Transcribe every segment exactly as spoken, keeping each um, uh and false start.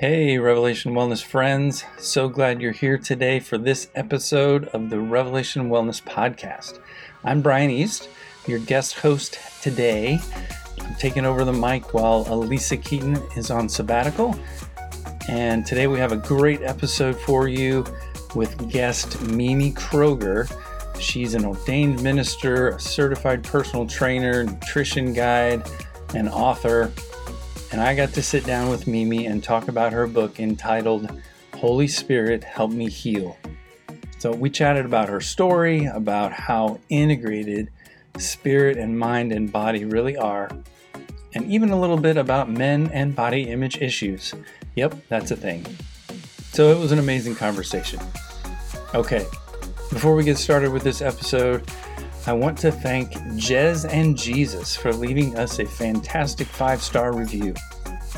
Hey, Revelation Wellness friends. So glad you're here today for this episode of the Revelation Wellness Podcast. I'm Brian East, your guest host today. I'm taking over the mic while Elisa Keaton is on sabbatical. And today we have a great episode for you with guest Mimi Kroger. She's an ordained minister, a certified personal trainer, nutrition guide, and author. And I got to sit down with Mimi and talk about her book entitled Holy Spirit Help Me Heal. So we chatted about her story, about how integrated spirit and mind and body really are, and even a little bit about men and body image issues. Yep, that's a thing. So it was an amazing conversation. Okay, before we get started with this episode, I want to thank Jez and Jesus for leaving us a fantastic five-star review.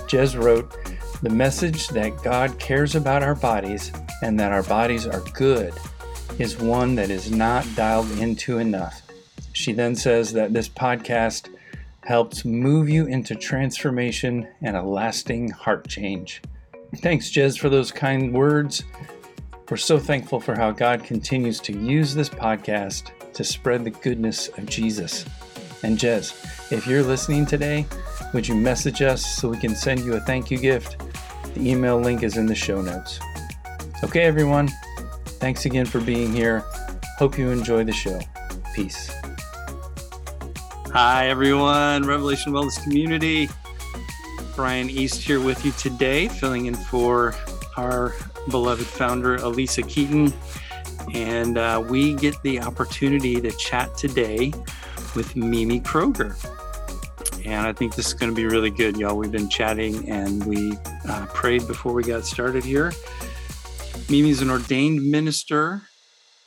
Jez wrote, "The message that God cares about our bodies and that our bodies are good is one that is not dialed into enough." She then says that this podcast helps move you into transformation and a lasting heart change. Thanks, Jez, for those kind words. We're so thankful for how God continues to use this podcast to spread the goodness of Jesus. And Jez, if you're listening today, would you message us so we can send you a thank you gift? The email link is in the show notes. Okay, everyone, thanks again for being here. Hope you enjoy the show. Peace. Hi, everyone, Revelation Wellness community. Brian East here with you today, filling in for our beloved founder, Elisa Keaton. And uh, we get the opportunity to chat today with Mimi Kroger. And I think this is going to be really good, y'all. We've been chatting and we uh, prayed before we got started here. Mimi's an ordained minister,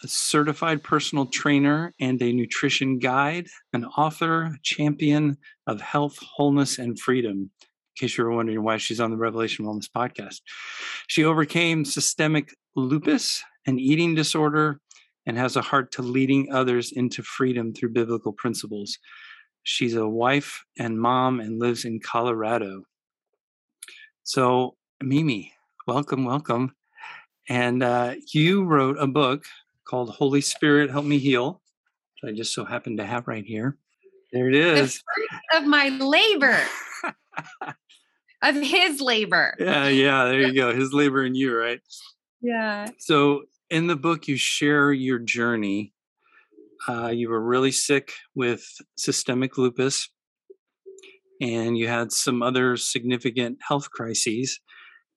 a certified personal trainer, and a nutrition guide, an author, champion of health, wholeness, and freedom. In case you were wondering why she's on the Revelation Wellness Podcast. She overcame systemic lupus, an eating disorder, and has a heart to leading others into freedom through biblical principles. She's a wife and mom and lives in Colorado. So, Mimi, welcome, welcome. And uh, you wrote a book called Holy Spirit Help Me Heal, which I just so happen to have right here. There it is. The fruit of my labor. Of his labor. Yeah, yeah, there you go. His labor and you, right? Yeah. So in the book, you share your journey. Uh, you were really sick with systemic lupus, and you had some other significant health crises,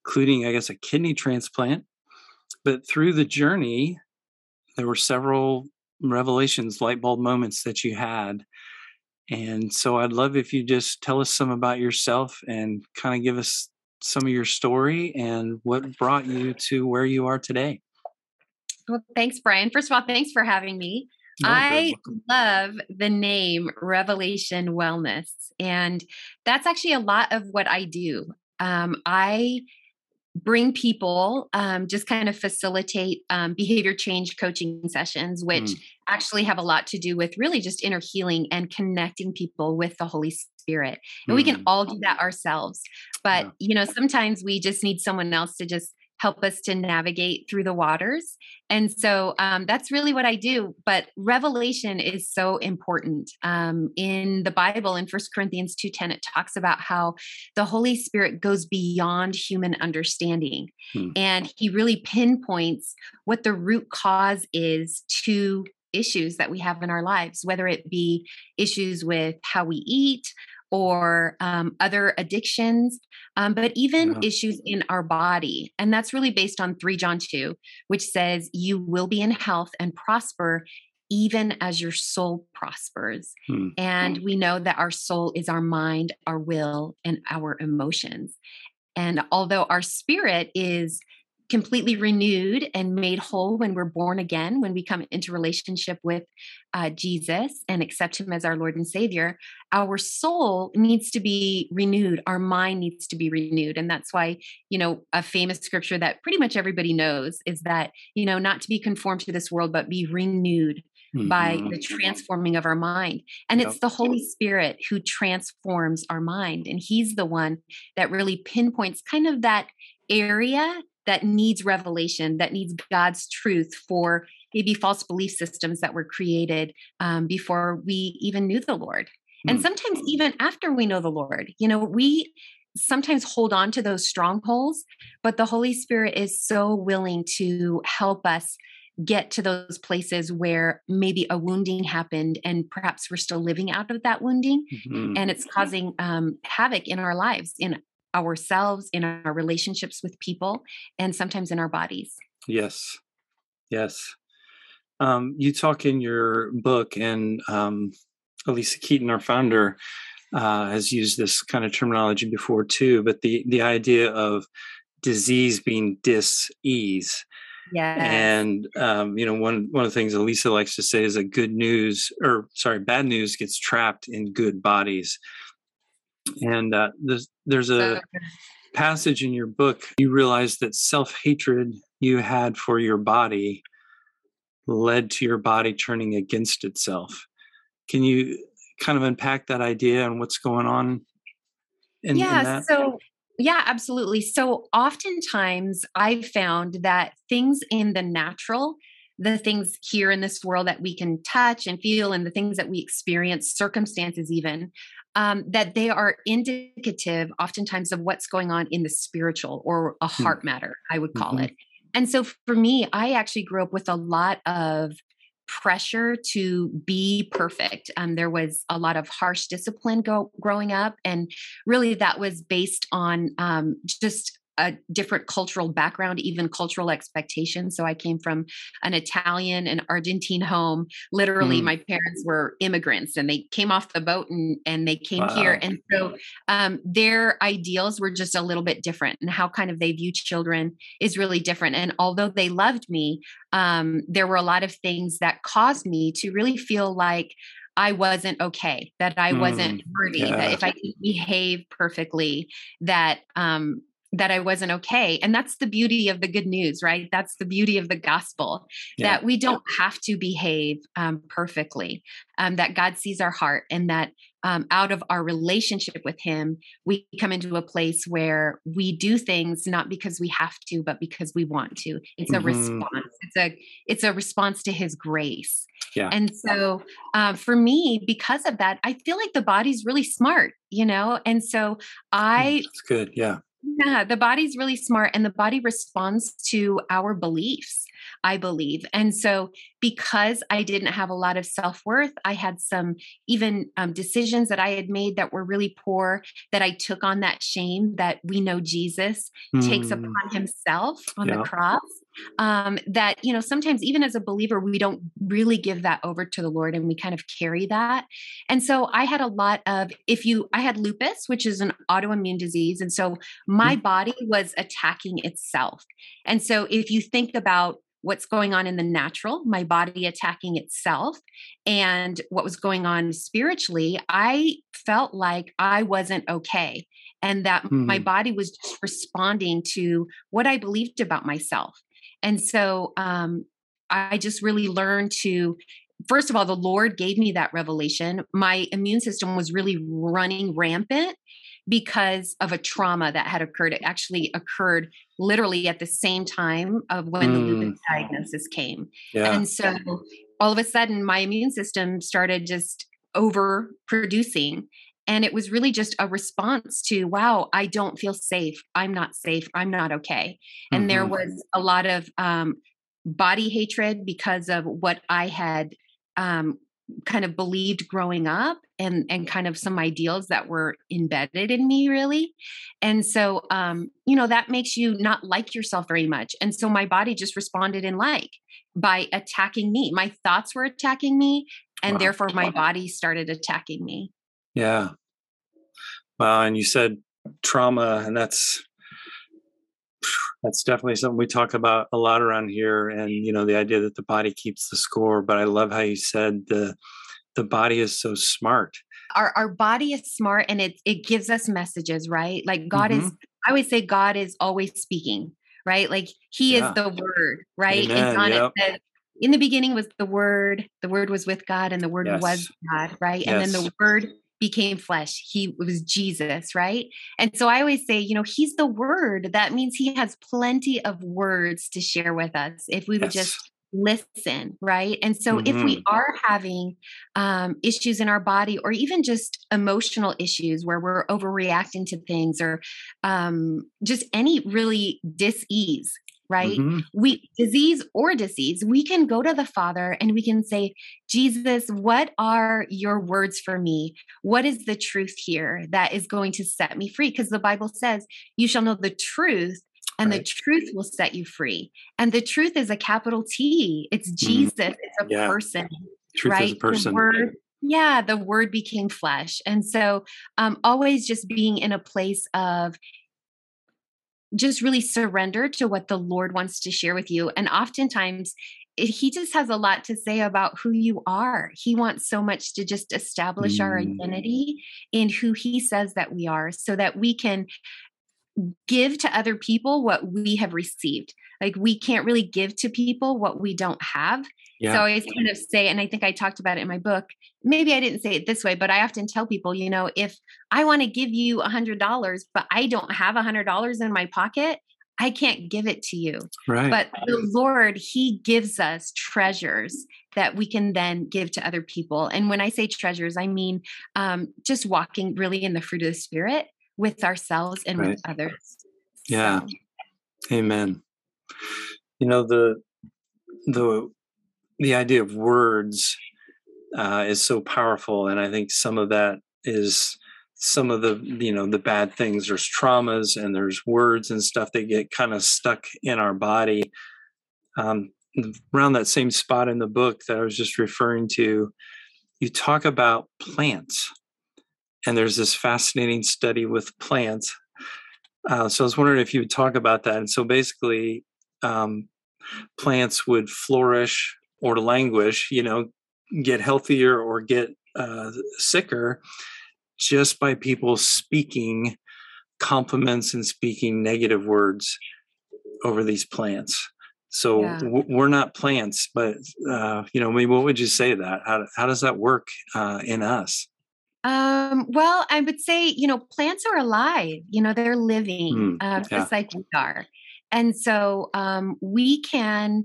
including, I guess, a kidney transplant. But through the journey, there were several revelations, light bulb moments that you had. And so I'd love if you just tell us some about yourself and kind of give us some of your story and what brought you to where you are today. Well, thanks, Brian. First of all, thanks for having me. No, I love the name Revelation Wellness, and that's actually a lot of what I do. Um, I bring people, um, just kind of facilitate um, behavior change coaching sessions, which mm. actually have a lot to do with really just inner healing and connecting people with the Holy Spirit. And mm. we can all do that ourselves. But, yeah. you know, sometimes we just need someone else to just help us to navigate through the waters. And so um, that's really what I do. But revelation is so important. Um, in the Bible, in First Corinthians two ten, it talks about how the Holy Spirit goes beyond human understanding. Hmm. And he really pinpoints what the root cause is to issues that we have in our lives, whether it be issues with how we eat, or um, other addictions, um, but even yeah. issues in our body. And that's really based on three John two, which says, "You will be in health and prosper even as your soul prospers." Hmm. And we know that our soul is our mind, our will, and our emotions. And although our spirit is completely renewed and made whole when we're born again, when we come into relationship with uh, Jesus and accept him as our Lord and Savior, our soul needs to be renewed. Our mind needs to be renewed. And that's why, you know, a famous scripture that pretty much everybody knows is that, you know, not to be conformed to this world, but be renewed mm-hmm. by the transforming of our mind. And yep. it's the Holy Spirit who transforms our mind. And he's the one that really pinpoints kind of that area that needs revelation, that needs God's truth for maybe false belief systems that were created um, before we even knew the Lord. And sometimes even after we know the Lord, you know, we sometimes hold on to those strongholds, but the Holy Spirit is so willing to help us get to those places where maybe a wounding happened and perhaps we're still living out of that wounding, mm-hmm. and it's causing um, havoc in our lives, in ourselves, in our relationships with people, and sometimes in our bodies. Yes. Yes. Um, you talk in your book, and um, Elisa Keaton, our founder, uh, has used this kind of terminology before too, but the, the idea of disease being dis-ease. Yeah. And, um, you know, one, one of the things Elisa likes to say is that good news or sorry, bad news gets trapped in good bodies. And uh, there's, there's a passage in your book, you realize that self-hatred you had for your body led to your body turning against itself. Can you kind of unpack that idea and what's going on in, yeah, in that? So, yeah, absolutely. So oftentimes I've found that things in the natural, the things here in this world that we can touch and feel and the things that we experience, circumstances even, um, that they are indicative oftentimes of what's going on in the spiritual or a heart hmm. matter, I would call mm-hmm. it. And so for me, I actually grew up with a lot of pressure to be perfect. Um, there was a lot of harsh discipline go, growing up. And really that was based on um, just a different cultural background, even cultural expectations. So I came from an Italian and Argentine home. Literally, mm. my parents were immigrants and they came off the boat and, and they came wow. here. And so um, their ideals were just a little bit different, and how kind of they view children is really different. And although they loved me, um, there were a lot of things that caused me to really feel like I wasn't okay, that I mm. wasn't worthy, yeah. that if I didn't behave perfectly, that, um, that I wasn't okay. And that's the beauty of the good news, right? That's the beauty of the gospel, yeah. that we don't have to behave um, perfectly, um, that God sees our heart, and that um, out of our relationship with him, we come into a place where we do things, not because we have to, but because we want to. It's a mm-hmm. response. It's a, it's a response to his grace. Yeah. And so uh, for me, because of that, I feel like the body's really smart, you know? And so I, that's good. Yeah. Yeah, the body's really smart, and the body responds to our beliefs, I believe. And so because I didn't have a lot of self-worth, I had some even um, decisions that I had made that were really poor, that I took on that shame that we know Jesus mm. takes upon himself on yeah. the cross. Um, that, you know, sometimes even as a believer, we don't really give that over to the Lord, and we kind of carry that. And so I had a lot of, if you, I had lupus, which is an autoimmune disease. And so my body was attacking itself. And so if you think about what's going on in the natural, my body attacking itself, and what was going on spiritually, I felt like I wasn't okay. And that mm-hmm. my body was just responding to what I believed about myself. And so um, I just really learned to, first of all, the Lord gave me that revelation. My immune system was really running rampant because of a trauma that had occurred. It actually occurred literally at the same time of when mm. the lupus diagnosis came. Yeah. And so all of a sudden, my immune system started just overproducing. And it was really just a response to, wow, I don't feel safe. I'm not safe. I'm not okay. And mm-hmm. there was a lot of um, body hatred because of what I had um, kind of believed growing up, and, and kind of some ideals that were embedded in me, really. And so, um, you know, that makes you not like yourself very much. And so my body just responded in like by attacking me. My thoughts were attacking me, and wow. therefore my body started attacking me. Yeah. Wow. And you said trauma, and that's, that's definitely something we talk about a lot around here. And, you know, the idea that the body keeps the score, but I love how you said the, the body is so smart. Our, our body is smart, and it, it gives us messages, right? Like God mm-hmm. is, I always say God is always speaking, right? Like he yeah. is the word, right? Amen. And John yep. it says, in the beginning was the word, the word was with God, and the word yes. was God, right? Yes. And then the word became flesh. He was Jesus, right? And so I always say, you know, he's the word. That means he has plenty of words to share with us if we would yes. just listen, right? And so mm-hmm. if we are having um, issues in our body, or even just emotional issues where we're overreacting to things, or um, just any really dis-ease, right? Mm-hmm. We disease or disease, we can go to the Father and we can say, Jesus, what are your words for me? What is the truth here that is going to set me free? Because the Bible says, you shall know the truth, and right. the truth will set you free. And the truth is a capital T. It's Jesus. Mm-hmm. It's a yeah. person. Truth right? is a person. The word, yeah. The word became flesh. And so um, always just being in a place of just really surrender to what the Lord wants to share with you. And oftentimes it, he just has a lot to say about who you are. He wants so much to just establish mm. our identity in who he says that we are, so that we can give to other people what we have received. Like, we can't really give to people what we don't have. Yeah. So I always kind of say, and I think I talked about it in my book, maybe I didn't say it this way, but I often tell people, you know, if I want to give you a hundred dollars, but I don't have a hundred dollars in my pocket, I can't give it to you. Right. But the Lord, he gives us treasures that we can then give to other people. And when I say treasures, I mean, um, just walking really in the fruit of the Spirit with ourselves and right. with others. Yeah. So. Amen. You know, the, the, the idea of words uh, is so powerful. And I think some of that is some of the, you know, the bad things. There's traumas and there's words and stuff that get kind of stuck in our body. Um, around that same spot in the book that I was just referring to, you talk about plants. And there's this fascinating study with plants. Uh, so I was wondering if you would talk about that. And so basically, um, plants would flourish or languish, you know, get healthier or get uh, sicker just by people speaking compliments and speaking negative words over these plants. So yeah. w- we're not plants, but, uh, you know, I mean, what would you say to that? How, how does that work uh, in us? Um, well, I would say, you know, plants are alive, you know, they're living, mm, uh, yeah. just like we are. And so, um, we can,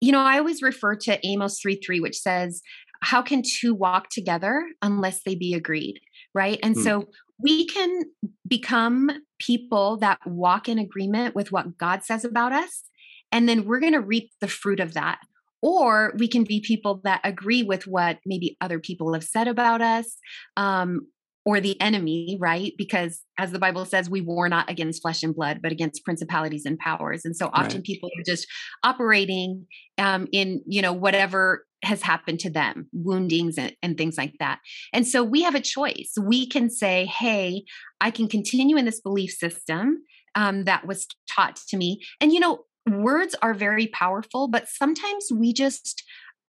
you know, I always refer to Amos three three, which says, how can two walk together unless they be agreed? Right. And mm. so we can become people that walk in agreement with what God says about us. And then we're going to reap the fruit of that. Or we can be people that agree with what maybe other people have said about us, um, or the enemy, right? Because as the Bible says, we war not against flesh and blood, but against principalities and powers. And so often right. people are just operating um, in, you know, whatever has happened to them, woundings and, and things like that. And so we have a choice. We can say, hey, I can continue in this belief system um, that was taught to me. And, you know, words are very powerful, but sometimes we just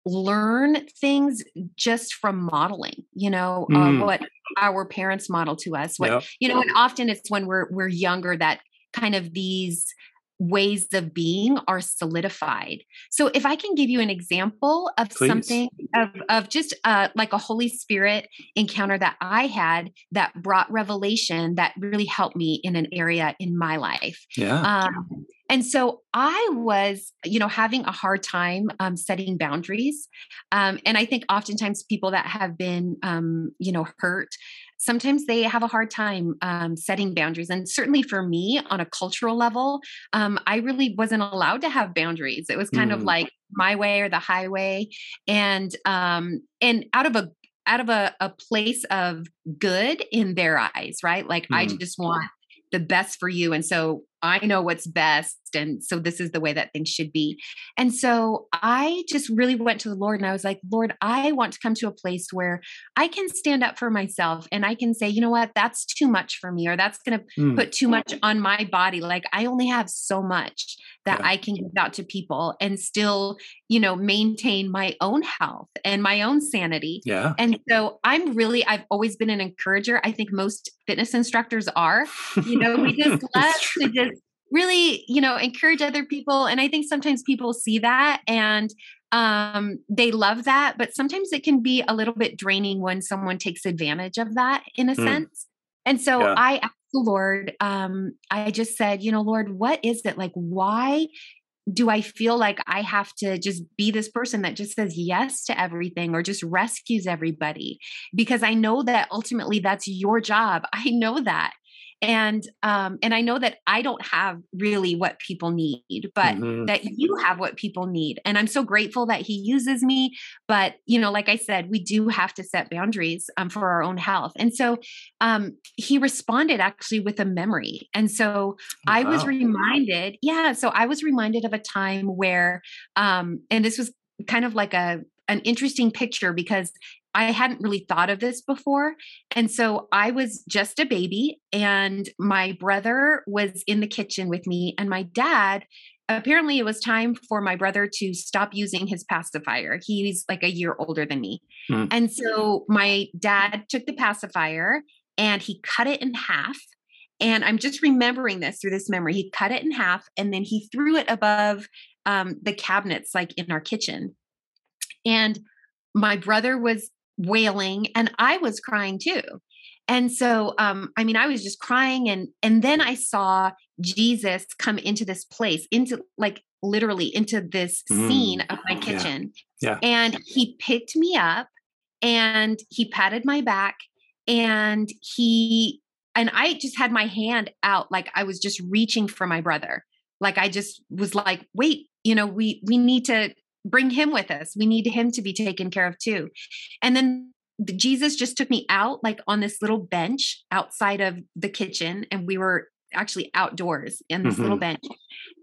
learn things just from modeling, you know, mm. uh, what our parents model to us, what, yep. you know, and often it's when we're, we're younger that kind of these ways of being are solidified. So if I can give you an example of Please. something of, of just uh, like a Holy Spirit encounter that I had that brought revelation that really helped me in an area in my life. Yeah. Um, And so I was, you know, having a hard time um, setting boundaries. Um, and I think oftentimes people that have been, um, you know, hurt, sometimes they have a hard time um, setting boundaries. And certainly for me on a cultural level, um, I really wasn't allowed to have boundaries. It was kind mm. of like my way or the highway. And, um, and out of a out of a, a place of good in their eyes, right? Like mm. I just want the best for you. And so I know what's best. And so this is the way that things should be. And so I just really went to the Lord and I was like, Lord, I want to come to a place where I can stand up for myself and I can say, you know what, that's too much for me, or that's going to mm. put too much on my body. Like I only have so much that yeah. I can give out to people and still, you know, maintain my own health and my own sanity. Yeah. And so I'm really, I've always been an encourager. I think most fitness instructors are, you know, we just love to just really, you know, encourage other people. And I think sometimes people see that and um, they love that, but sometimes it can be a little bit draining when someone takes advantage of that in a mm. sense. And so yeah. I asked the Lord, um, I just said, you know, Lord, what is it? Like, why do I feel like I have to just be this person that just says yes to everything or just rescues everybody? Because I know that ultimately that's your job. I know that. And, um, and I know that I don't have really what people need, but mm-hmm. that you have what people need. And I'm so grateful that he uses me, but you know, like I said, we do have to set boundaries, um, for our own health. And so, um, he responded actually with a memory. And so wow. I was reminded, yeah. So I was reminded of a time where, um, and this was kind of like a, an interesting picture because I hadn't really thought of this before. And so I was just a baby and my brother was in the kitchen with me and my dad, apparently it was time for my brother to stop using his pacifier. He's like a year older than me. Hmm. And so my dad took the pacifier and he cut it in half. And I'm just remembering this through this memory. He cut it in half and then he threw it above um, the cabinets, like in our kitchen. And my brother was wailing and I was crying too. And so, um, I mean, I was just crying and, and then I saw Jesus come into this place, into like literally into this mm. scene of my kitchen. Yeah. Yeah. And he picked me up and he patted my back and he, and I just had my hand out. Like I was just reaching for my brother. Like I just was like, wait, you know, we, we need to bring him with us. We need him to be taken care of too. And then the, Jesus just took me out like on this little bench outside of the kitchen. And we were actually outdoors in this mm-hmm. little bench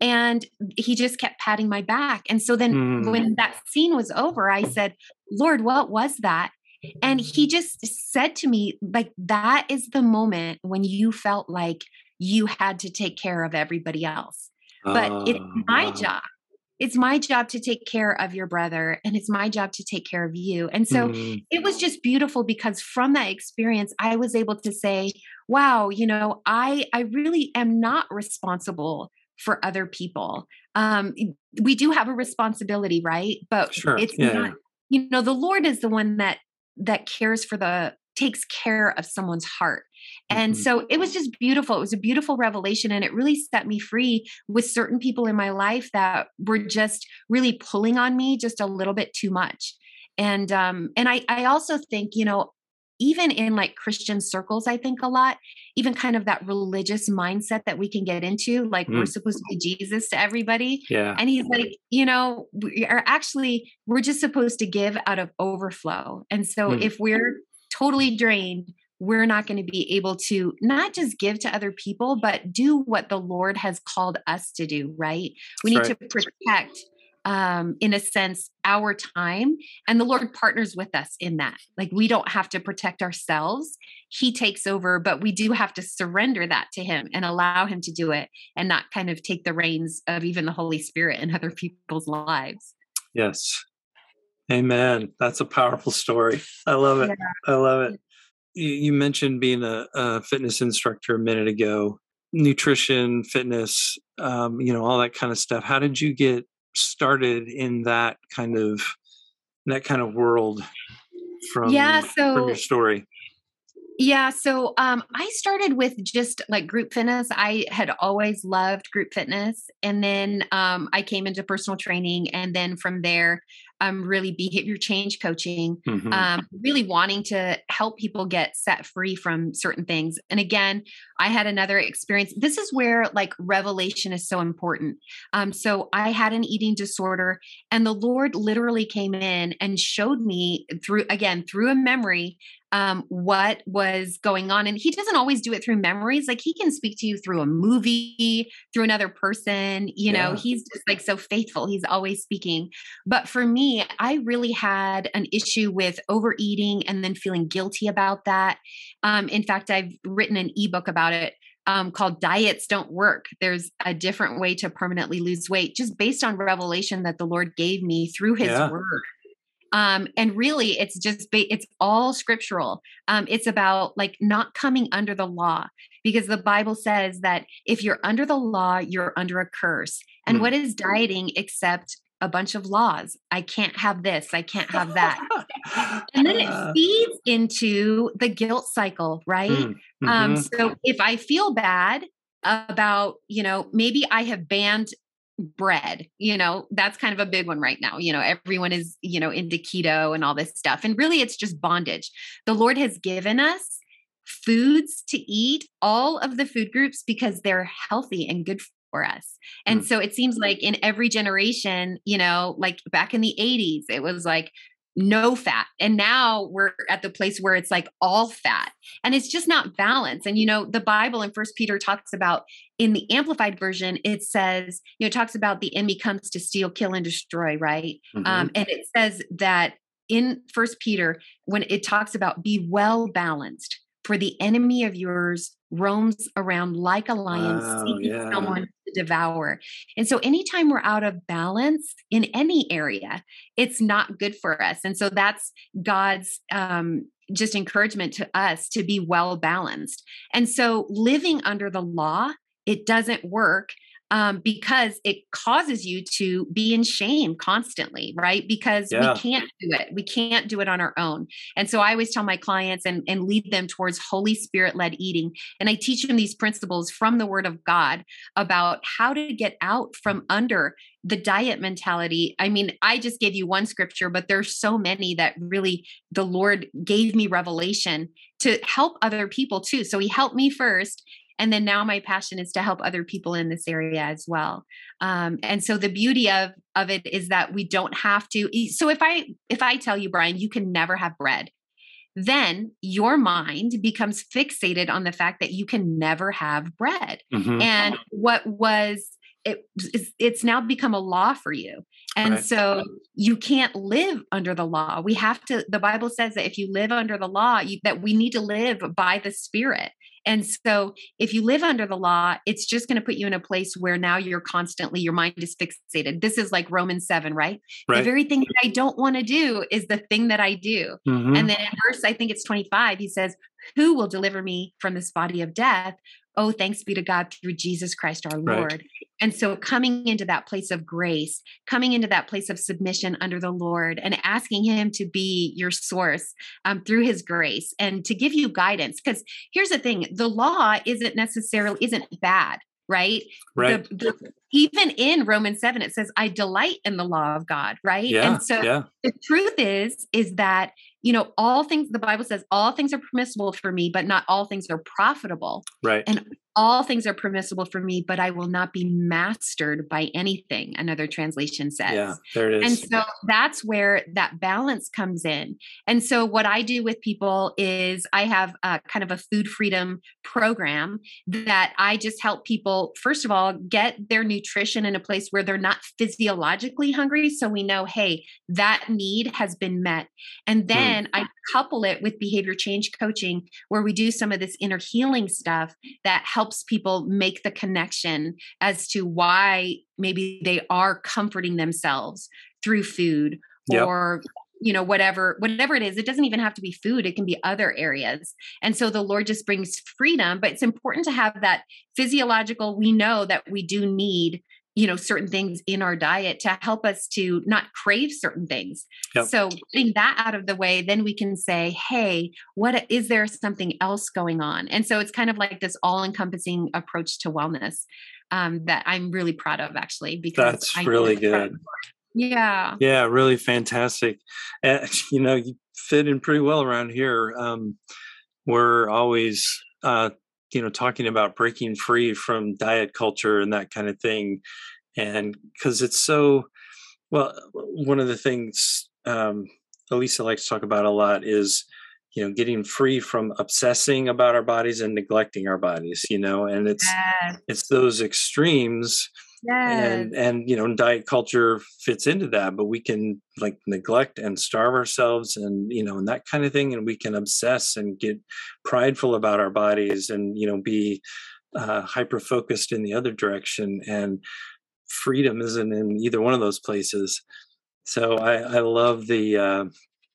and he just kept patting my back. And so then mm. when that scene was over, I said, Lord, what was that? And he just said to me, like, that is the moment when you felt like you had to take care of everybody else, but uh, it's my wow. job. It's my job to take care of your brother and it's my job to take care of you. And so mm. it was just beautiful because from that experience, I was able to say, wow, you know, I, I really am not responsible for other people. Um, we do have a responsibility, right? But sure. it's yeah. not, you know, the Lord is the one that, that cares for the, takes care of someone's heart. And mm-hmm. so it was just beautiful. It was a beautiful revelation. And it really set me free with certain people in my life that were just really pulling on me just a little bit too much. And, um, and I, I also think, you know, even in like Christian circles, I think a lot, even kind of that religious mindset that we can get into, like mm. we're supposed to be Jesus to everybody. Yeah. And he's like, you know, we are actually, we're just supposed to give out of overflow. And so mm. if we're totally drained, we're not going to be able to not just give to other people, but do what the Lord has called us to do, right? We That's need right. to protect, um, in a sense, our time. And the Lord partners with us in that. Like we don't have to protect ourselves. He takes over, but we do have to surrender that to him and allow him to do it and not kind of take the reins of even the Holy Spirit in other people's lives. Yes. Amen. That's a powerful story. I love it. Yeah. I love it. You mentioned being a, a fitness instructor a minute ago, nutrition, fitness, um, you know, all that kind of stuff. How did you get started in that kind of that kind of world from, yeah, so, from your story? Yeah. So um, I started with just like group fitness. I had always loved group fitness. And then um, I came into personal training. And then from there, Um, really behavior change coaching, mm-hmm. um, really wanting to help people get set free from certain things. And again, I had another experience. This is where like revelation is so important. Um, so I had an eating disorder and the Lord literally came in and showed me through, again, through a memory, um, what was going on. And he doesn't always do it through memories. Like he can speak to you through a movie, through another person, you yeah. know, he's just like so faithful. He's always speaking. But for me, I really had an issue with overeating and then feeling guilty about that. Um, in fact, I've written an ebook about it um, called Diets Don't Work. There's a different way to permanently lose weight just based on revelation that the Lord gave me through his yeah. word. Um, and really it's just, ba- it's all scriptural. Um, it's about like not coming under the law because the Bible says that if you're under the law, you're under a curse. And mm. what is dieting except a bunch of laws. I can't have this. I can't have that. And then it feeds into the guilt cycle, right? Mm-hmm. Um, so if I feel bad about, you know, maybe I have banned bread, you know, that's kind of a big one right now. You know, everyone is, you know, into keto and all this stuff. And really it's just bondage. The Lord has given us foods to eat, all of the food groups, because they're healthy and good for us. And mm. so it seems like in every generation, you know, like back in the eighties, it was like no fat. And now we're at the place where it's like all fat, and it's just not balanced. And, you know, the Bible in First Peter talks about, in the Amplified version, it says, you know, it talks about the enemy comes to steal, kill, and destroy. Right. Mm-hmm. Um, and it says that in First Peter, when it talks about be well balanced, for the enemy of yours roams around like a lion, wow, seeking yeah. someone to devour. And so anytime we're out of balance in any area, it's not good for us. And so that's God's um, just encouragement to us to be well balanced. And so living under the law, it doesn't work um, because it causes you to be in shame constantly, right? Because yeah. we can't do it. We can't do it on our own. And so I always tell my clients and, and lead them towards Holy Spirit led eating. And I teach them these principles from the Word of God about how to get out from under the diet mentality. I mean, I just gave you one scripture, but there's so many that really the Lord gave me revelation to help other people too. So He helped me first. And then now my passion is to help other people in this area as well. Um, and so the beauty of, of it is that we don't have to eat. So if I, if I tell you, Brian, you can never have bread, then your mind becomes fixated on the fact that you can never have bread. Mm-hmm. And what was, it, it's now become a law for you. And right. so you can't live under the law. We have to, the Bible says that if you live under the law, you, that we need to live by the Spirit. And so if you live under the law, it's just going to put you in a place where now you're constantly, your mind is fixated. This is like Romans seven, right? right. The very thing that I don't want to do is the thing that I do. Mm-hmm. And then in verse, I think it's twenty-five, he says, who will deliver me from this body of death? Oh, thanks be to God through Jesus Christ, our right. Lord. And so coming into that place of grace, coming into that place of submission under the Lord and asking Him to be your source um, through His grace and to give you guidance. Because here's the thing, the law isn't necessarily, isn't bad, right? Right. The, the, even in Romans seven, it says, I delight in the law of God, right? Yeah, and so yeah. the truth is, is that, you know, all things, the Bible says, all things are permissible for me, but not all things are profitable. Right. And all things are permissible for me, but I will not be mastered by anything, another translation says. Yeah, there it is. And so that's where that balance comes in. And so what I do with people is I have a kind of a food freedom program that I just help people, first of all, get their nutrition in a place where they're not physiologically hungry. So we know, hey, that need has been met. And then mm. I couple it with behavior change coaching, where we do some of this inner healing stuff that helps people make the connection as to why maybe they are comforting themselves through food yep. or, you know, whatever, whatever it is. It doesn't even have to be food. It can be other areas. And so the Lord just brings freedom, but it's important to have that physiological. We know that we do need, you know, certain things in our diet to help us to not crave certain things. Yep. So getting that out of the way, then we can say, hey, what is there something else going on? And so it's kind of like this all-encompassing approach to wellness um, that I'm really proud of, actually, because that's I really good. Yeah. Yeah. Really fantastic. Uh, you know, you fit in pretty well around here. Um, we're always, uh, you know, talking about breaking free from diet culture and that kind of thing. And because it's so, well, one of the things um, Elisa likes to talk about a lot is, you know, getting free from obsessing about our bodies and neglecting our bodies, you know, and it's, yes. it's those extremes yes. and, and, you know, diet culture fits into that, but we can like neglect and starve ourselves and, you know, and that kind of thing. And we can obsess and get prideful about our bodies and, you know, be uh, hyper-focused in the other direction, and freedom isn't in either one of those places. So I, I love the, uh,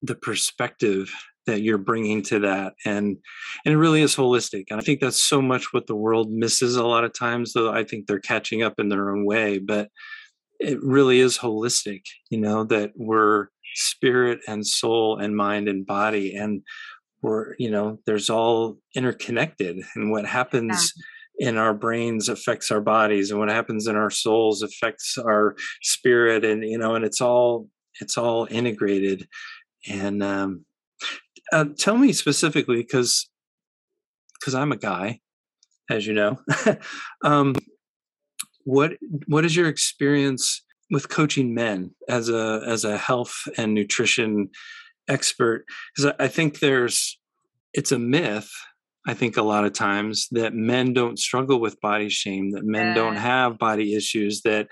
the perspective that you're bringing to that. And, and it really is holistic. And I think that's so much what the world misses a lot of times, though I think they're catching up in their own way, but it really is holistic, you know, that we're spirit and soul and mind and body, and we're, you know, there's all interconnected, and what happens yeah. in our brains affects our bodies, and what happens in our souls affects our spirit, and, you know, and it's all, it's all integrated. And um, uh, tell me specifically, because, because I'm a guy, as you know, um, what, what is your experience with coaching men as a, as a health and nutrition expert? Because I think there's, it's a myth, I think a lot of times, that men don't struggle with body shame, that men yeah. don't have body issues, that,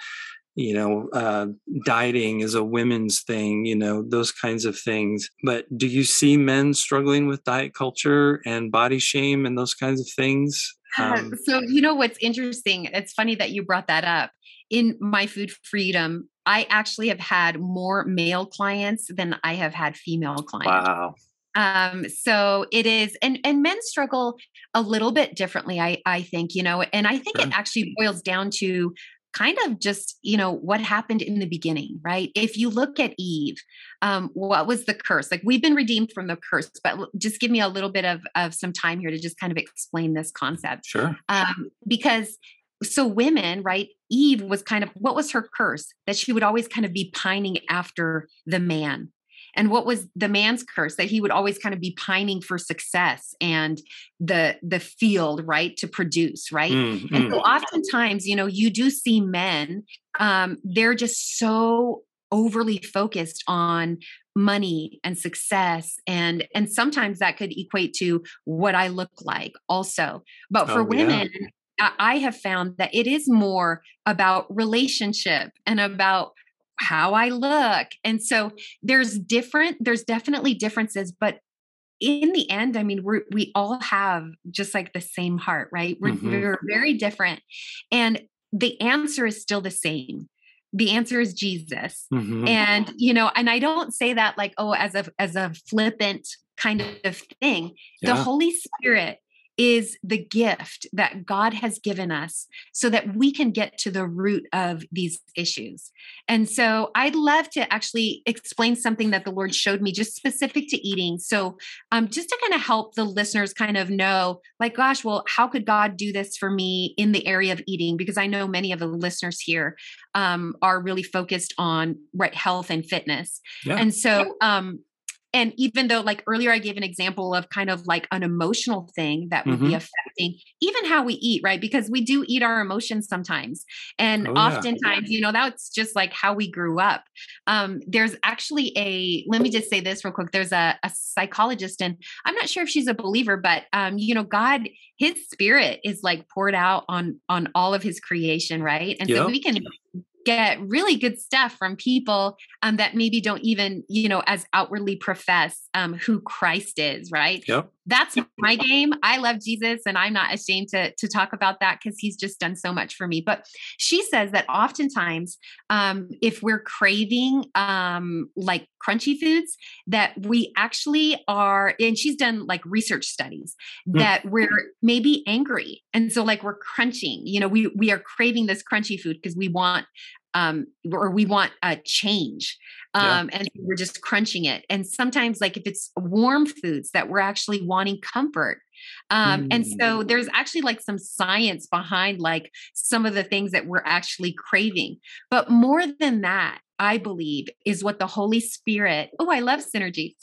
you know, uh, dieting is a women's thing, you know, those kinds of things. But do you see men struggling with diet culture and body shame and those kinds of things? Um, so, you know, what's interesting, it's funny that you brought that up. In my food freedom, I actually have had more male clients than I have had female clients. Wow. Um, so it is, and, and men struggle a little bit differently, I, I think, you know, and I think sure. it actually boils down to kind of just, you know, what happened in the beginning, right? If you look at Eve, um, what was the curse? Like, we've been redeemed from the curse, but just give me a little bit of, of some time here to just kind of explain this concept. Sure. Um, because so women, right? Eve was kind of, what was her curse? That she would always kind of be pining after the man. And what was the man's curse? That he would always kind of be pining for success and the, the field, right, to produce, right? Mm-hmm. And so oftentimes, you know, you do see men, um, they're just so overly focused on money and success. And, and sometimes that could equate to what I look like also. But for oh, women... Yeah. I have found that it is more about relationship and about how I look. And so there's different, there's definitely differences, but in the end, I mean, we we all have just like the same heart, right? We're, mm-hmm. we're very different. And the answer is still the same. The answer is Jesus. Mm-hmm. And, you know, and I don't say that like, oh, as a, as a flippant kind of thing, yeah. the Holy Spirit is the gift that God has given us so that we can get to the root of these issues. And so I'd love to actually explain something that the Lord showed me just specific to eating. So um, just to kind of help the listeners kind of know, like, gosh, well, how could God do this for me in the area of eating? Because I know many of the listeners here um, are really focused on right health and fitness. Yeah. And so, um, and even though like earlier, I gave an example of kind of like an emotional thing that would mm-hmm. be affecting even how we eat, right? Because we do eat our emotions sometimes. And oh, oftentimes, yeah. you know, that's just like how we grew up. Um, there's actually a, let me just say this real quick. There's a, a psychologist, and I'm not sure if she's a believer, but, um, you know, God, his spirit is like poured out on, on all of his creation. Right. And yep. so we can get really good stuff from people um, that maybe don't even, you know, as outwardly profess um, who Christ is, right? Yep. That's my game. I love Jesus, and I'm not ashamed to, to talk about that because he's just done so much for me. But she says that oftentimes um, if we're craving um, like crunchy foods, that we actually are, and she's done like research studies, that mm. we're maybe angry. And so like we're crunching, you know, we, we are craving this crunchy food because we want Um, or we want a change. Um, yeah. And we're just crunching it. And sometimes like if it's warm foods, that we're actually wanting comfort. Um, mm. And so there's actually like some science behind like some of the things that we're actually craving, but more than that, I believe is what the Holy Spirit. Oh, I love synergy.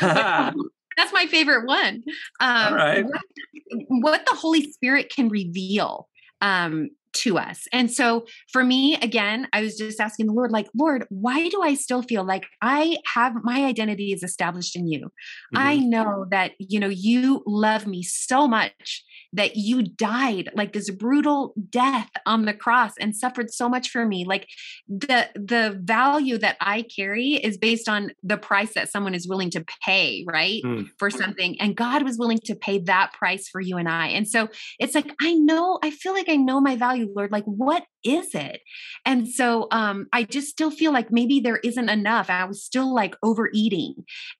That's my favorite one. Um, All right. what, what the Holy Spirit can reveal, um, to us. And so for me, again, I was just asking the Lord, like, Lord, why do I still feel like I have my identity is established in you? Mm-hmm. I know that, you know, you love me so much that you died like this brutal death on the cross and suffered so much for me. Like the, the value that I carry is based on the price that someone is willing to pay, right? Mm. For something. And God was willing to pay that price for you and I. And so it's like, I know, I feel like I know my value, Lord. Like, what is it? And so um, I just still feel like maybe there isn't enough. I was still like overeating.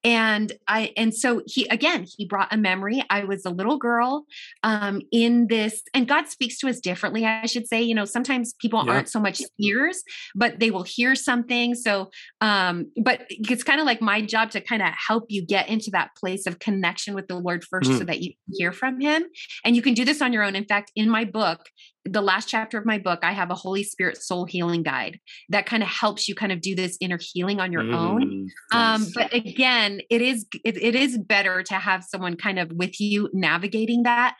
And I, and so he, again, he brought a memory. I was a little girl um, in this, and God speaks to us differently. I should say, you know, sometimes people yeah. aren't so much seers, but they will hear something. So, um, but it's kind of like my job to kind of help you get into that place of connection with the Lord first mm. so that you hear from him. And you can do this on your own. In fact, in my book, the last chapter of my book, I have a Holy Spirit soul healing guide that kind of helps you kind of do this inner healing on your mm, own. Nice. Um, but again, it is, it, it is better to have someone kind of with you navigating that,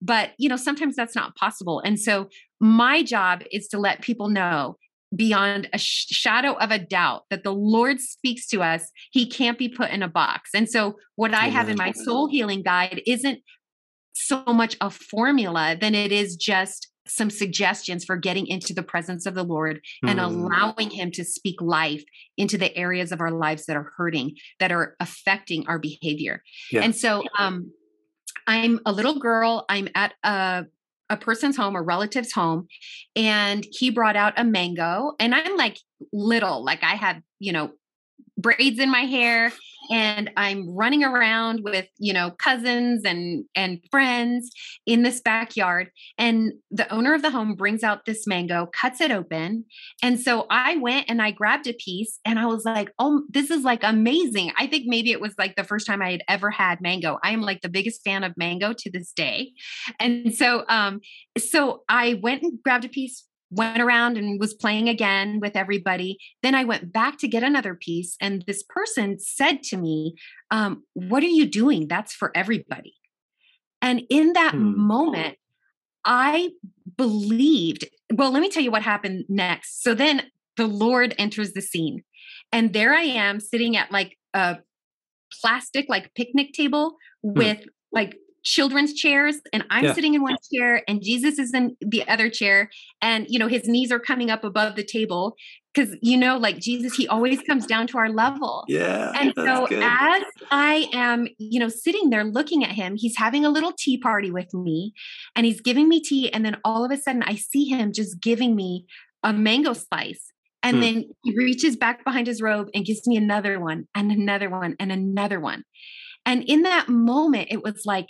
but you know, sometimes that's not possible. And so my job is to let people know beyond a sh- shadow of a doubt that the Lord speaks to us. He can't be put in a box. And so what I Amen. have in my soul healing guide isn't so much a formula than it is just some suggestions for getting into the presence of the Lord mm. and allowing him to speak life into the areas of our lives that are hurting, that are affecting our behavior. Yeah. And so, um, I'm a little girl, I'm at a, a person's home, a relative's home, and he brought out a mango, and I'm like little, like I had, you know, braids in my hair, and I'm running around with, you know, cousins and, and friends in this backyard. And the owner of the home brings out this mango, cuts it open. And so I went and I grabbed a piece, and I was like, oh, this is like amazing. I think maybe it was like the first time I had ever had mango. I am like the biggest fan of mango to this day. And so, um, so I went and grabbed a piece, went around and was playing again with everybody. Then I went back to get another piece. And this person said to me, um, what are you doing? That's for everybody. And in that hmm. moment, I believed, well, let me tell you what happened next. So then the Lord enters the scene, and there I am sitting at like a plastic, like picnic table with hmm. like children's chairs, and I'm yeah. sitting in one chair, and Jesus is in the other chair, and you know his knees are coming up above the table, because you know, like Jesus, he always comes down to our level. Yeah. And so good. As I am, you know, sitting there looking at him, he's having a little tea party with me, and he's giving me tea, and then all of a sudden, I see him just giving me a mango slice. And hmm. then he reaches back behind his robe and gives me another one, and another one, and another one. And in that moment, it was like,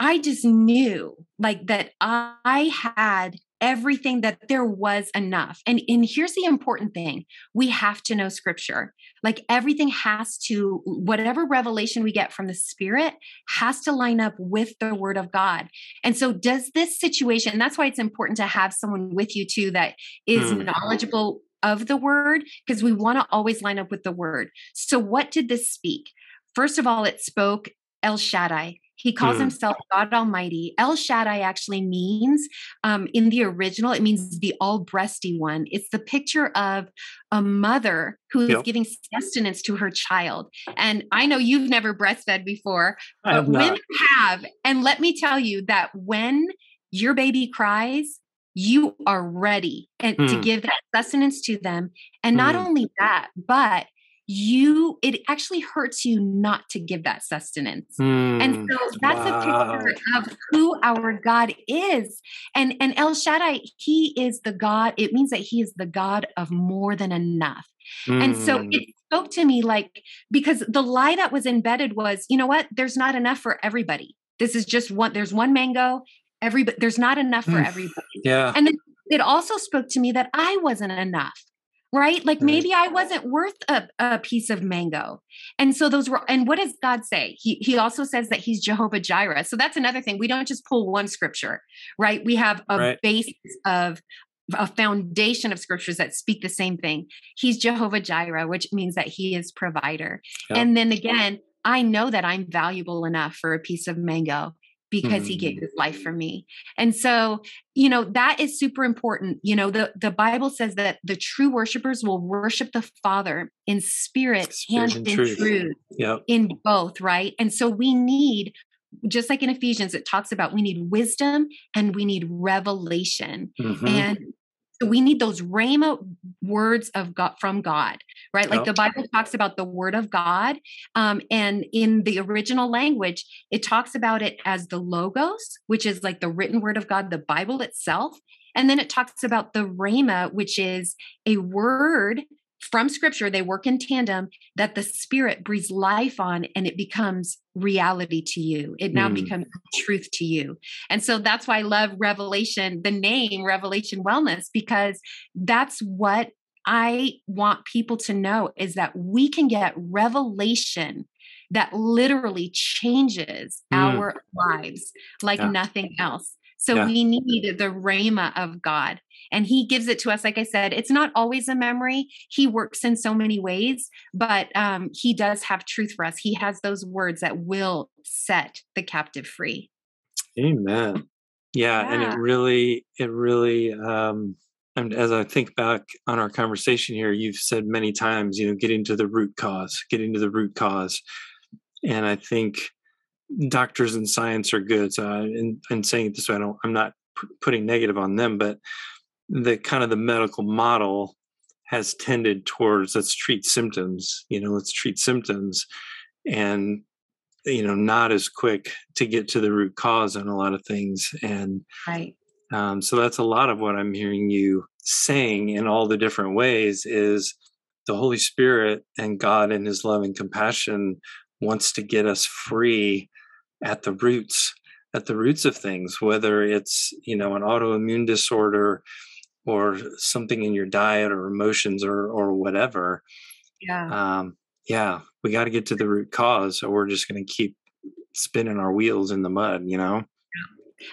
I just knew like that I had everything, that there was enough. And, and here's the important thing. We have to know scripture. Like everything has to, whatever revelation we get from the Spirit has to line up with the word of God. And so does this situation, and that's why it's important to have someone with you too, that is mm. knowledgeable of the word, because we want to always line up with the word. So what did this speak? First of all, it spoke El Shaddai. He calls mm. himself God Almighty. El Shaddai actually means, um, in the original, it means the all-breasty one. It's the picture of a mother who yep. is giving sustenance to her child. And I know you've never breastfed before, I but women have. And let me tell you that when your baby cries, you are ready and mm. to give that sustenance to them. And not mm. only that, but you, it actually hurts you not to give that sustenance. Mm, and so that's wow. a picture of who our God is. And, and El Shaddai, he is the God. It means that he is the God of more than enough. Mm. And so it spoke to me like, because the lie that was embedded was, you know what? There's not enough for everybody. This is just one, there's one mango, everybody, there's not enough for everybody. Yeah. And then it also spoke to me that I wasn't enough. Right? Like maybe I wasn't worth a, a piece of mango. And so those were, and what does God say? He he also says that he's Jehovah Jireh. So that's another thing. We don't just pull one scripture, right? We have a right. basis of a foundation of scriptures that speak the same thing. He's Jehovah Jireh, which means that he is provider. Yep. And then again, I know that I'm valuable enough for a piece of mango, because he gave his life for me. And so, you know, that is super important. You know, the, the Bible says that the true worshipers will worship the Father in spirit, spirit and in truth, truth yep. in both, right? And so we need, just like in Ephesians, it talks about we need wisdom and we need revelation. Mm-hmm. And so we need those rhema words of God from God, right? Like oh. the Bible talks about the word of God. Um, and in the original language, it talks about it as the logos, which is like the written word of God, the Bible itself. And then it talks about the rhema, which is a word from scripture. They work in tandem, that the Spirit breathes life on, and it becomes reality to you. It now mm. becomes truth to you. And so that's why I love Revelation, the name Revelation Wellness, because that's what I want people to know, is that we can get revelation that literally changes mm. our lives like yeah. nothing else. So yeah. we need the rhema of God, and he gives it to us. Like I said, it's not always a memory. He works in so many ways, but um, he does have truth for us. He has those words that will set the captive free. Amen. Yeah. yeah. And it really, it really, um, and as I think back on our conversation here, you've said many times, you know, get into the root cause, get into the root cause. And I think doctors and science are good. So, I, and, and saying it this way, I don't, I'm not p- putting negative on them, but the kind of the medical model has tended towards let's treat symptoms, you know, let's treat symptoms, and, you know, not as quick to get to the root cause on a lot of things. And right. um, so that's a lot of what I'm hearing you saying in all the different ways is the Holy Spirit and God in his love and compassion wants to get us free at the roots, at the roots of things, whether it's, you know, an autoimmune disorder or something in your diet or emotions or, or whatever. Yeah. Um, yeah. We got to get to the root cause, or we're just going to keep spinning our wheels in the mud, you know?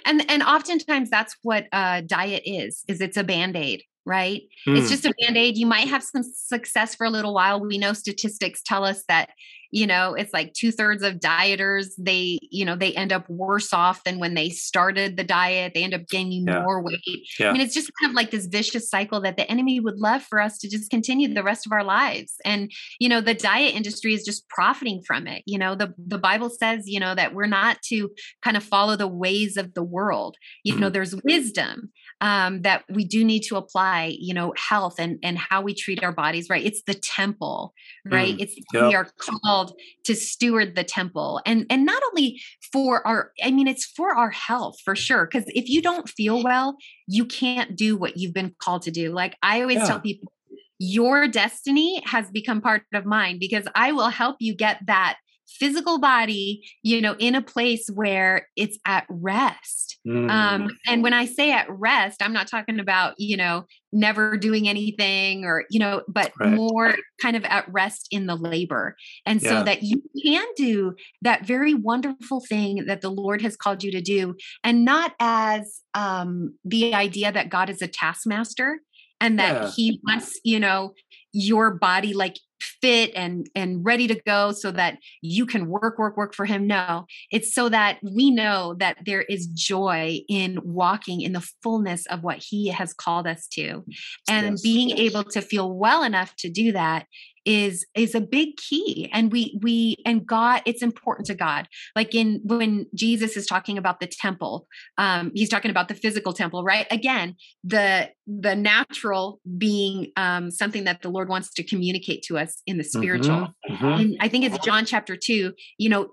And, and oftentimes that's what uh diet is, is it's a Band-Aid. Right? Mm. It's just a Band-Aid. You might have some success for a little while. We know statistics tell us that, you know, it's like two thirds of dieters, they, you know, they end up worse off than when they started the diet. They end up gaining yeah. more weight. Yeah. I mean, it's just kind of like this vicious cycle that the enemy would love for us to just continue the rest of our lives. And, you know, the diet industry is just profiting from it. You know, the, the Bible says, you know, that we're not to kind of follow the ways of the world. You mm. know, there's wisdom um, that we do need to apply, you know, health and, and how we treat our bodies, right? It's the temple, right? Mm, it's yep. we are called to steward the temple. And, and not only for our, I mean, it's for our health for sure. Cause if you don't feel well, you can't do what you've been called to do. Like I always yeah. tell people, your destiny has become part of mine, because I will help you get that physical body, you know, in a place where it's at rest. Mm. Um, and when I say at rest, I'm not talking about, you know, never doing anything or, you know, but right. more kind of at rest in the labor. And yeah. so that you can do that very wonderful thing that the Lord has called you to do, and not as um, the idea that God is a taskmaster and that yeah. he wants, you know, your body like fit and, and ready to go so that you can work, work, work for him. No, it's so that we know that there is joy in walking in the fullness of what he has called us to. And yes. being able to feel well enough to do that is, is a big key. And we, we, and God, it's important to God. Like in, when Jesus is talking about the temple, um, he's talking about the physical temple, right? Again, the, the natural being, um, something that the Lord wants to communicate to us in the spiritual. Mm-hmm. Mm-hmm. And I think it's John chapter two, you know,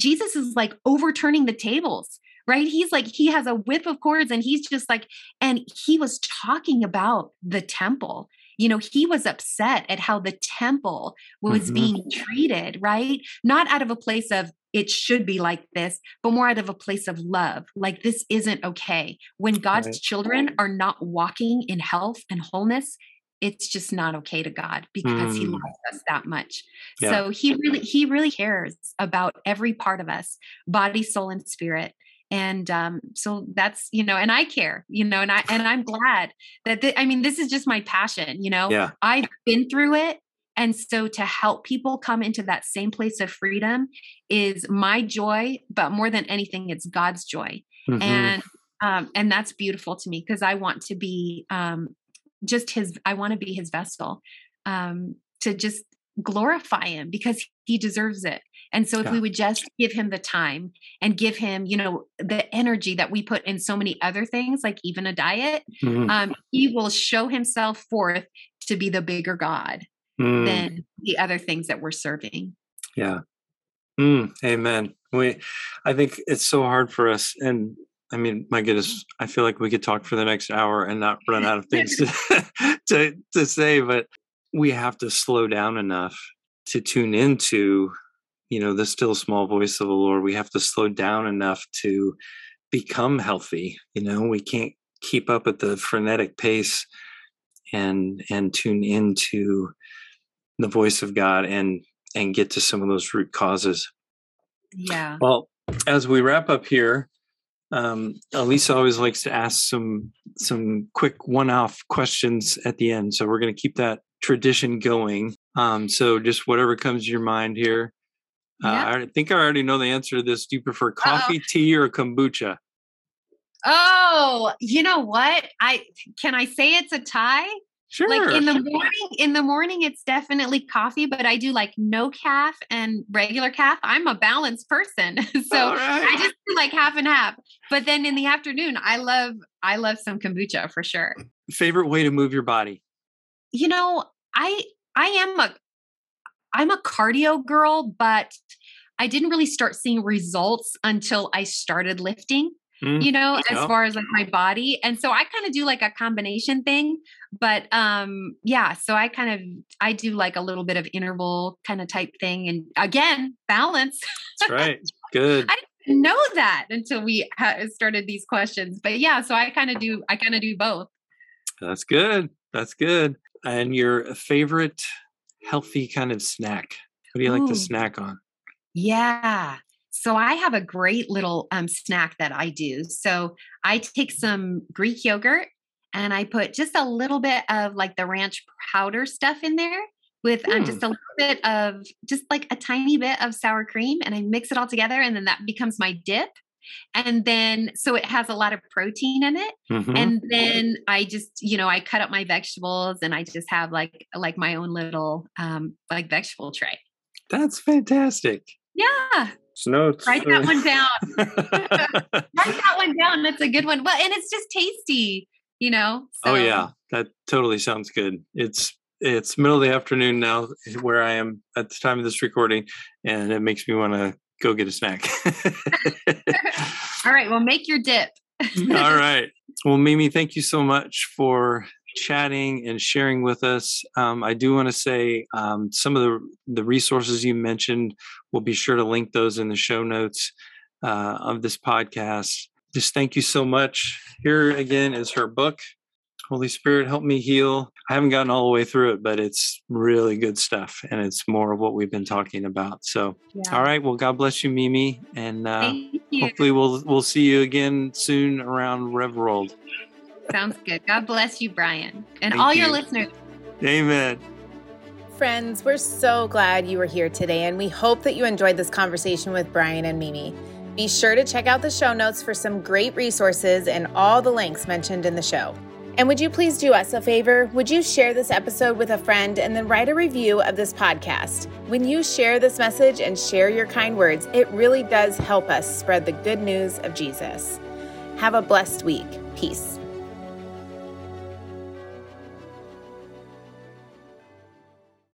Jesus is like overturning the tables, right? He's like, he has a whip of cords, and he's just like, and he was talking about the temple. You know, he was upset at how the temple was mm-hmm. being treated, right? Not out of a place of it should be like this, but more out of a place of love. Like, this isn't okay. When God's right. children are not walking in health and wholeness, it's just not okay to God, because mm. he loves us that much. Yeah. So he really, he really cares about every part of us, body, soul, and spirit. And, um, so that's, you know, and I care, you know, and I, and I'm glad that, th- I mean, this is just my passion, you know, yeah. I've been through it. And so to help people come into that same place of freedom is my joy, but more than anything, it's God's joy. Mm-hmm. And, um, and that's beautiful to me, because I want to be, um, just his, I want to be his vessel, um, to just glorify him, because he deserves it. And so if yeah. we would just give him the time and give him, you know, the energy that we put in so many other things, like even a diet, mm. um, he will show himself forth to be the bigger God mm. than the other things that we're serving. Yeah. Mm, amen. We, I think it's so hard for us. And I mean, my goodness, I feel like we could talk for the next hour and not run out of things to, to to say, but we have to slow down enough to tune into, you know, the still small voice of the Lord. We have to slow down enough to become healthy. You know, we can't keep up at the frenetic pace and and tune into the voice of God and and get to some of those root causes. Yeah. Well, as we wrap up here, um, Elisa always likes to ask some some quick one-off questions at the end. So we're going to keep that tradition going. Um, so just whatever comes to your mind here. Uh, yeah. I think I already know the answer to this. Do you prefer coffee, Uh-oh. tea, or kombucha? Oh, you know what? I can I say it's a tie? Sure. Like in the morning, in the morning, it's definitely coffee, but I do like no calf and regular calf. I'm a balanced person. So right. I just do like half and half. But then in the afternoon, I love, I love some kombucha for sure. Favorite way to move your body? You know, I, I am a, I'm a cardio girl, but I didn't really start seeing results until I started lifting. You know, as yeah. far as like my body. And so I kind of do like a combination thing, but, um, yeah, so I kind of, I do like a little bit of interval kind of type thing. And again, balance. That's right. Good. I didn't know that until we ha- started these questions, but yeah, so I kind of do, I kind of do both. That's good. That's good. And your favorite healthy kind of snack, what do you Ooh. like to snack on? Yeah. So I have a great little um, snack that I do. So I take some Greek yogurt and I put just a little bit of like the ranch powder stuff in there with mm. um, just a little bit of just like a tiny bit of sour cream, and I mix it all together, and then that becomes my dip. And then, so it has a lot of protein in it. Mm-hmm. And then I just, you know, I cut up my vegetables and I just have like, like my own little um, like vegetable tray. That's fantastic. Yeah. So write that one down. Write that one down. That's a good one. Well, and it's just tasty, you know? So. Oh yeah. That totally sounds good. It's, it's middle of the afternoon now where I am at the time of this recording, and it makes me want to go get a snack. All right. Well, make your dip. All right. Well, Mimi, thank you so much for chatting and sharing with us. Um, I do want to say um, some of the, the resources you mentioned, we'll be sure to link those in the show notes uh, of this podcast. Just thank you so much. Here again is her book, Holy Spirit Help Me Heal. I haven't gotten all the way through it, but it's really good stuff. And it's more of what we've been talking about. So, yeah. All right. Well, God bless you, Mimi. And uh, hopefully we'll, we'll see you again soon around Rev World. Sounds good. God bless you, Brian, and Thank all your you. listeners. Amen. Friends, we're so glad you were here today, and we hope that you enjoyed this conversation with Brian and Mimi. Be sure to check out the show notes for some great resources and all the links mentioned in the show. And would you please do us a favor? Would you share this episode with a friend and then write a review of this podcast? When you share this message and share your kind words, it really does help us spread the good news of Jesus. Have a blessed week. Peace.